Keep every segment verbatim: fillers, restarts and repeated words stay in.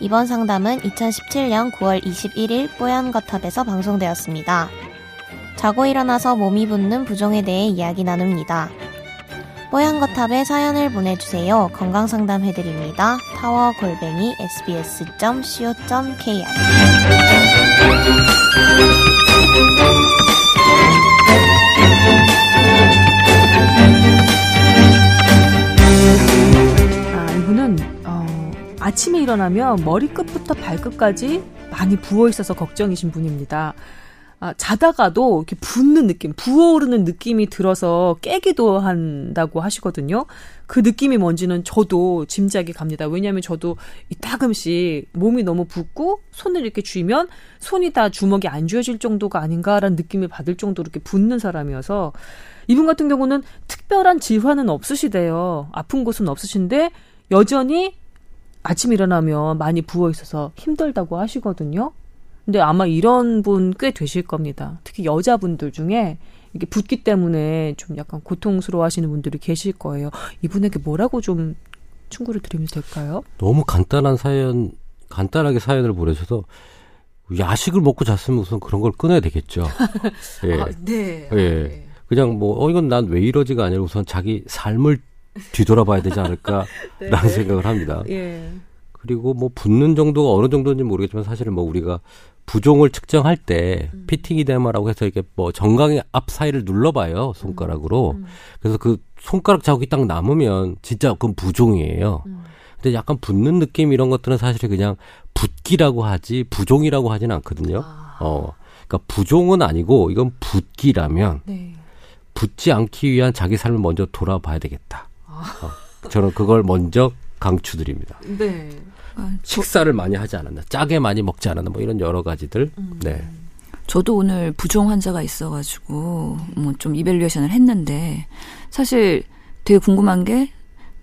이번 상담은 이천십칠년 구월 이십일일 뽀얀거탑에서 방송되었습니다. 자고 일어나서 몸이 붓는 부종에 대해 이야기 나눕니다. 뽀얀거탑에 사연을 보내주세요. 건강상담 해드립니다. 타워골뱅이 에스비에스 점 씨오 점 케이알 아, 이분은 어, 아침에 일어나면 머리끝부터 발끝까지 많이 부어있어서 걱정이신 분입니다. 아, 자다가도 이렇게 붓는 느낌, 부어오르는 느낌이 들어서 깨기도 한다고 하시거든요. 그 느낌이 뭔지는 저도 짐작이 갑니다. 왜냐하면 저도 이따금씩 몸이 너무 붓고 손을 이렇게 쥐면 손이 다 주먹이 안 쥐어질 정도가 아닌가라는 느낌을 받을 정도로 이렇게 붓는 사람이어서 이분 같은 경우는 특별한 질환은 없으시대요. 아픈 곳은 없으신데 여전히 아침 일어나면 많이 부어있어서 힘들다고 하시거든요. 근데 아마 이런 분 꽤 되실 겁니다. 특히 여자분들 중에 이게 붓기 때문에 좀 약간 고통스러워하시는 분들이 계실 거예요. 이분에게 뭐라고 좀 충고를 드리면 될까요? 너무 간단한 사연, 간단하게 사연을 보내셔서 야식을 먹고 잤으면 우선 그런 걸 끊어야 되겠죠. 예. 아, 네. 예. 네. 그냥 뭐 어, 이건 난 왜 이러지가 아니라 우선 자기 삶을 뒤돌아봐야 되지 않을까라는 네. 생각을 합니다. 예. 그리고 뭐 붓는 정도가 어느 정도인지 모르겠지만 사실은 뭐 우리가 부종을 측정할 때 음. 피팅이데마라고 해서 이렇게 뭐 정강이 앞 사이를 눌러봐요 손가락으로. 음. 음. 그래서 그 손가락 자국이 딱 남으면 진짜 그건 부종이에요. 음. 근데 약간 붓는 느낌 이런 것들은 사실 그냥 붓기라고 하지 부종이라고 하진 않거든요. 아. 어, 그러니까 부종은 아니고 이건 붓기라면 네. 붓지 않기 위한 자기 삶을 먼저 돌아봐야 되겠다. 아. 어, 저는 그걸 먼저 강추드립니다. 네. 아, 식사를 저, 많이 하지 않았나, 짜게 많이 먹지 않았나, 뭐 이런 여러 가지들. 음. 네. 저도 오늘 부종 환자가 있어가지고 뭐 좀 이밸류에이션을 했는데 사실 되게 궁금한 게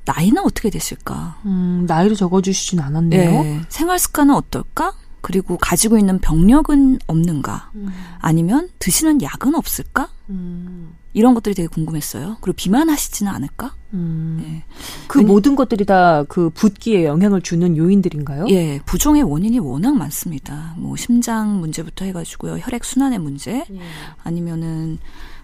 나이는 어떻게 됐을까? 음, 나이를 적어주시진 않았네요. 네. 생활 습관은 어떨까? 그리고 가지고 있는 병력은 없는가? 음. 아니면 드시는 약은 없을까? 음. 이런 것들이 되게 궁금했어요. 그리고 비만하시지는 않을까? 음. 네. 그 왜냐, 모든 것들이 다 그 붓기에 영향을 주는 요인들인가요? 예, 부종의 원인이 워낙 많습니다. 뭐 심장 문제부터 해가지고요, 혈액 순환의 문제, 예. 아니면은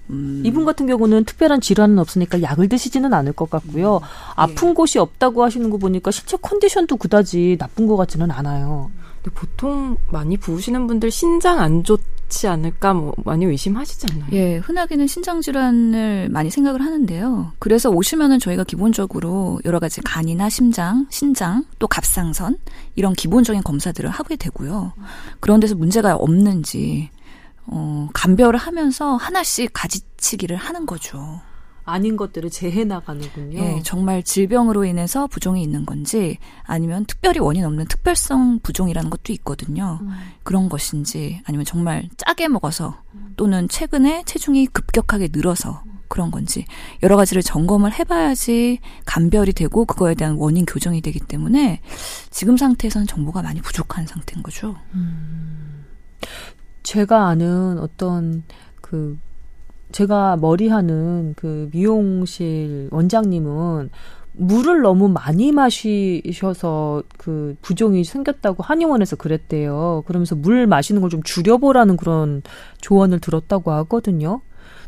음. 이분 같은 경우는 특별한 질환은 없으니까 약을 드시지는 않을 것 같고요. 음. 아픈 예. 곳이 없다고 하시는 거 보니까 신체 컨디션도 그다지 나쁜 것 같지는 않아요. 근데 보통 많이 부으시는 분들 신장 안 좋지 않을까 뭐 많이 의심하시지 않나요? 예, 흔하게는 신장 질환을 많이 생각을 하는데요. 그래서 오시면은 저희가 기본적으로 여러 가지 간이나 심장, 신장, 또 갑상선 이런 기본적인 검사들을 하게 되고요. 그런 데서 문제가 없는지 어, 감별을 하면서 하나씩 가지치기를 하는 거죠. 아닌 것들을 재해나가는군요. 예, 정말 질병으로 인해서 부종이 있는 건지 아니면 특별히 원인 없는 특별성 부종이라는 것도 있거든요. 음. 그런 것인지 아니면 정말 짜게 먹어서 또는 최근에 체중이 급격하게 늘어서 그런 건지 여러 가지를 점검을 해봐야지 감별이 되고 그거에 대한 원인 교정이 되기 때문에 지금 상태에서는 정보가 많이 부족한 상태인 거죠. 음. 제가 아는 어떤 그 제가 머리하는 그 미용실 원장님은 물을 너무 많이 마시셔서 그 부종이 생겼다고 한의원에서 그랬대요. 그러면서 물 마시는 걸 좀 줄여보라는 그런 조언을 들었다고 하거든요.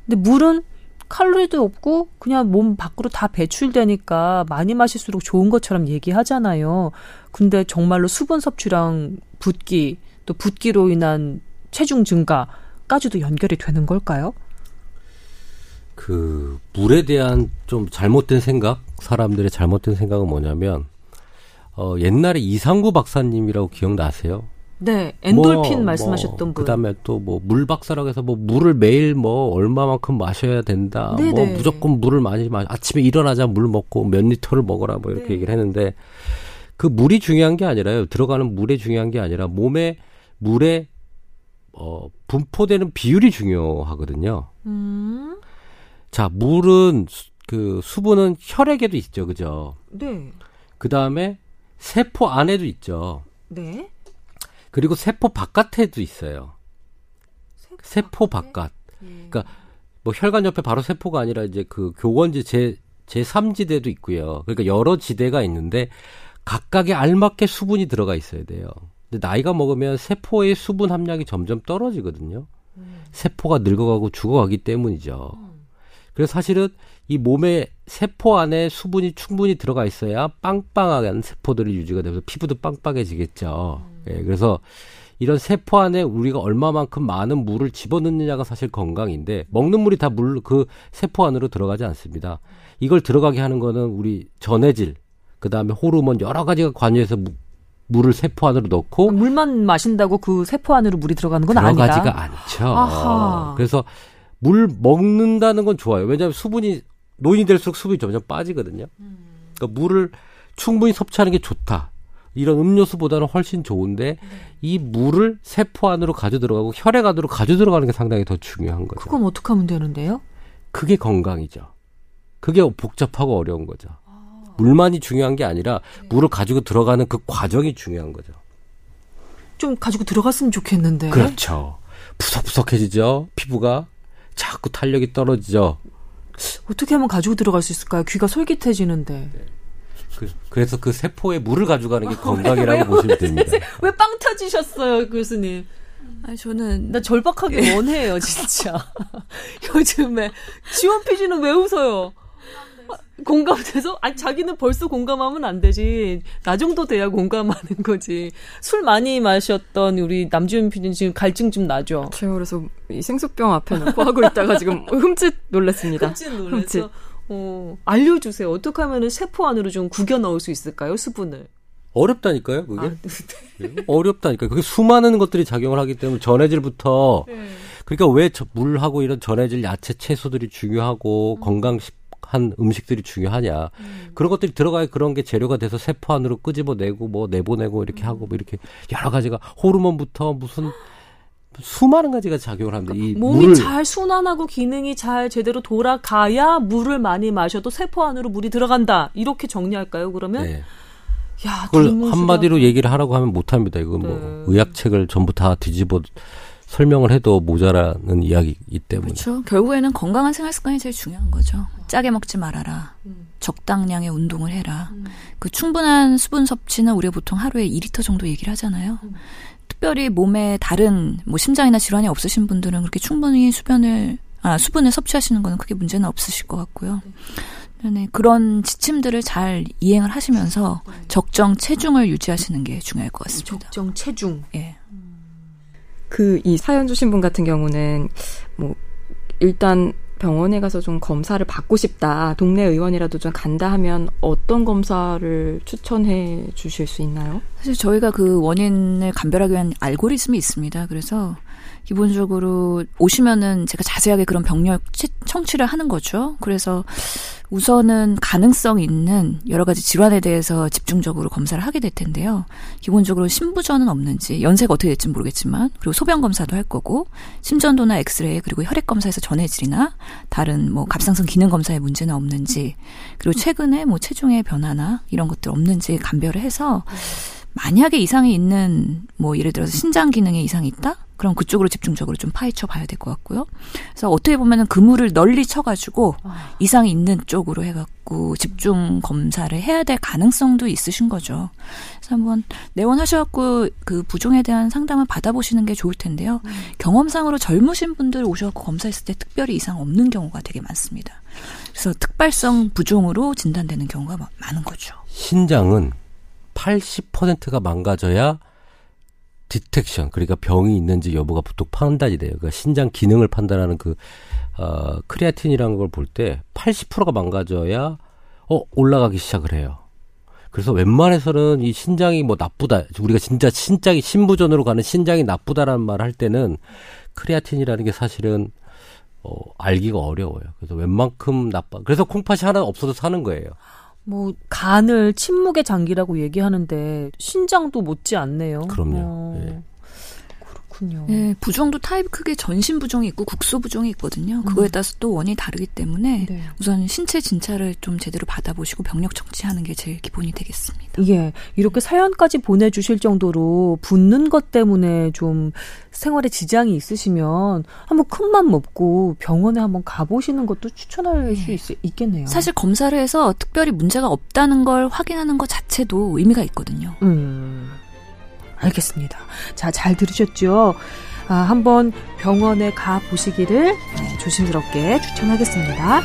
근데 물은 칼로리도 없고 그냥 몸 밖으로 다 배출되니까 많이 마실수록 좋은 것처럼 얘기하잖아요. 근데 정말로 수분 섭취랑 붓기, 또 붓기로 인한 체중 증가까지도 연결이 되는 걸까요? 그 물에 대한 좀 잘못된 생각, 사람들의 잘못된 생각은 뭐냐면 어, 옛날에 이상구 박사님이라고 기억나세요? 네, 엔돌핀 뭐, 말씀하셨던 뭐, 분. 그다음에 또 뭐 물 박사라고 해서 뭐 물을 매일 뭐 얼마만큼 마셔야 된다. 네네. 뭐 무조건 물을 많이 마셔. 아침에 일어나자 물 먹고 몇 리터를 먹어라 뭐 이렇게 네. 얘기를 했는데 그 물이 중요한 게 아니라요. 들어가는 물이 중요한 게 아니라 몸에 물에 어, 분포되는 비율이 중요하거든요. 음. 자, 물은 수, 그 수분은 혈액에도 있죠, 그죠? 네. 그 다음에 세포 안에도 있죠. 네. 그리고 세포 바깥에도 있어요. 세포, 세포 바깥. 네. 그러니까 뭐 혈관 옆에 바로 세포가 아니라 이제 그 교원지 제 제삼 지대도 있고요. 그러니까 여러 지대가 있는데 각각에 알맞게 수분이 들어가 있어야 돼요. 근데 나이가 먹으면 세포의 수분 함량이 점점 떨어지거든요. 음. 세포가 늙어가고 죽어가기 때문이죠. 음. 그래서 사실은 이 몸의 세포 안에 수분이 충분히 들어가 있어야 빵빵한 세포들이 유지가 되면서 피부도 빵빵해지겠죠. 음. 예, 그래서 이런 세포 안에 우리가 얼마만큼 많은 물을 집어넣느냐가 사실 건강인데, 먹는 물이 다 물, 그 세포 안으로 들어가지 않습니다. 이걸 들어가게 하는 거는 우리 전해질, 그 다음에 호르몬 여러 가지가 관여해서 무, 물을 세포 안으로 넣고. 물만 마신다고 그 세포 안으로 물이 들어가는 건 아니다. 들어가지가 않죠. 아하. 그래서 물 먹는다는 건 좋아요. 왜냐하면 수분이, 노인이 될수록 수분이 점점 빠지거든요. 그러니까 물을 충분히 섭취하는 게 좋다. 이런 음료수보다는 훨씬 좋은데, 네. 이 물을 세포 안으로 가져 들어가고 혈액 안으로 가져 들어가는 게 상당히 더 중요한 거죠. 그건 어떻게 하면 되는데요? 그게 건강이죠. 그게 복잡하고 어려운 거죠. 아. 물만이 중요한 게 아니라, 네. 물을 가지고 들어가는 그 과정이 중요한 거죠. 좀 가지고 들어갔으면 좋겠는데. 그렇죠. 푸석푸석해지죠. 피부가 자꾸 탄력이 떨어지죠. 어떻게 하면 가지고 들어갈 수 있을까요? 귀가 솔깃해지는데. 네. 그, 그래서 그 세포에 물을 가져가는 게 건강이라고 왜, 왜, 보시면 됩니다. 왜 빵 터지셨어요, 교수님? 아니, 저는. 나 절박하게 원해요, 진짜. 요즘에. 지원 피지는 왜 웃어요? 공감돼서? 아니, 자기는 벌써 공감하면 안 되지. 나 정도 돼야 공감하는 거지. 술 많이 마셨던 우리 남지훈 피디는 지금 갈증 좀 나죠? 제가 그래서 이 생수병 앞에 놓고 하고 있다가 지금 흠칫 놀랐습니다. 흠칫 놀랐어. 흠칫. 어, 알려주세요. 어떻게 하면 세포 안으로 좀 구겨 넣을 수 있을까요? 수분을. 어렵다니까요, 그게. 아, 네. 어렵다니까요. 그게 수많은 것들이 작용을 하기 때문에 전해질부터. 네. 그러니까 왜 저, 물하고 이런 전해질 야채, 채소들이 중요하고 음. 건강한 음식들이 중요하냐. 음. 그런 것들이 들어가야 그런 게 재료가 돼서 세포 안으로 끄집어내고 뭐 내보내고 이렇게 음. 하고 뭐 이렇게 여러 가지가 호르몬부터 무슨. 수많은 가지가 작용을 합니다. 그러니까 이 몸이 물을. 잘 순환하고 기능이 잘 제대로 돌아가야 물을 많이 마셔도 세포 안으로 물이 들어간다. 이렇게 정리할까요, 그러면? 네. 야, 그걸 동물수가. 한마디로 얘기를 하라고 하면 못합니다. 이건 네. 뭐 의학책을 전부 다 뒤집어 설명을 해도 모자라는 이야기이기 때문에. 그렇죠. 결국에는 건강한 생활 습관이 제일 중요한 거죠. 짜게 먹지 말아라. 음. 적당량의 운동을 해라. 음. 그 충분한 수분 섭취는 우리가 보통 하루에 이 리터 정도 얘기를 하잖아요. 음. 특별히 몸에 다른 뭐 심장이나 질환이 없으신 분들은 그렇게 충분히 수변을 아 수분을 섭취하시는 거는 크게 문제는 없으실 것 같고요. 네, 그런 지침들을 잘 이행을 하시면서 적정 체중을 유지하시는 게 중요할 것 같습니다. 적정 체중. 예. 그 이 사연 주신 분 같은 경우는 뭐 일단 병원에 가서 좀 검사를 받고 싶다. 동네 의원이라도 좀 간다 하면 어떤 검사를 추천해 주실 수 있나요? 사실 저희가 그 원인을 감별하기 위한 알고리즘이 있습니다. 그래서 기본적으로 오시면은 제가 자세하게 그런 병력 청취를 하는 거죠. 그래서 우선은 가능성 있는 여러 가지 질환에 대해서 집중적으로 검사를 하게 될 텐데요. 기본적으로 신부전은 없는지, 연세가 어떻게 될지는 모르겠지만, 그리고 소변 검사도 할 거고, 심전도나 엑스레이, 그리고 혈액 검사에서 전해질이나 다른 뭐 갑상선 기능 검사에 문제는 없는지, 그리고 최근에 뭐 체중의 변화나 이런 것들 없는지 감별을 해서, 만약에 이상이 있는 뭐 예를 들어서 신장 기능에 이상이 있다? 그럼 그쪽으로 집중적으로 좀 파헤쳐 봐야 될 것 같고요. 그래서 어떻게 보면은 그물을 널리 쳐가지고 아. 이상이 있는 쪽으로 해갖고 집중 검사를 해야 될 가능성도 있으신 거죠. 그래서 한번 내원하셔갖고 그 부종에 대한 상담을 받아보시는 게 좋을 텐데요. 음. 경험상으로 젊으신 분들 오셔갖고 검사했을 때 특별히 이상 없는 경우가 되게 많습니다. 그래서 특발성 부종으로 진단되는 경우가 많은 거죠. 신장은 팔십 퍼센트가 망가져야 디텍션, 그러니까 병이 있는지 여부가 보통 판단이 돼요. 그러니까 신장 기능을 판단하는 그 어, 크레아틴이라는 걸 볼 때 팔십 퍼센트가 망가져야 어, 올라가기 시작을 해요. 그래서 웬만해서는 이 신장이 뭐 나쁘다, 우리가 진짜 신장이 신부전으로 가는 신장이 나쁘다라는 말을 할 때는 크레아틴이라는 게 사실은 어, 알기가 어려워요. 그래서 웬만큼 나빠. 그래서 콩팥이 하나 없어도 사는 거예요. 뭐 간을 침묵의 장기라고 얘기하는데 신장도 못지않네요. 그럼요. 어. 예. 그렇군요. 네, 부종도 타입 크게 전신 부종이 있고 국소 부종이 있거든요. 그거에 음. 따라서 또 원이 다르기 때문에 네. 우선 신체 진찰을 좀 제대로 받아보시고 병력 청취하는 게 제일 기본이 되겠습니다. 예, 이렇게 사연까지 보내주실 정도로 붓는 것 때문에 좀 생활에 지장이 있으시면 한번 큰맘 먹고 병원에 한번 가보시는 것도 추천할 네. 수 있, 있겠네요. 사실 검사를 해서 특별히 문제가 없다는 걸 확인하는 것 자체도 의미가 있거든요. 음. 알겠습니다. 자, 잘 들으셨죠? 아, 한번 병원에 가보시기를 네, 조심스럽게 추천하겠습니다.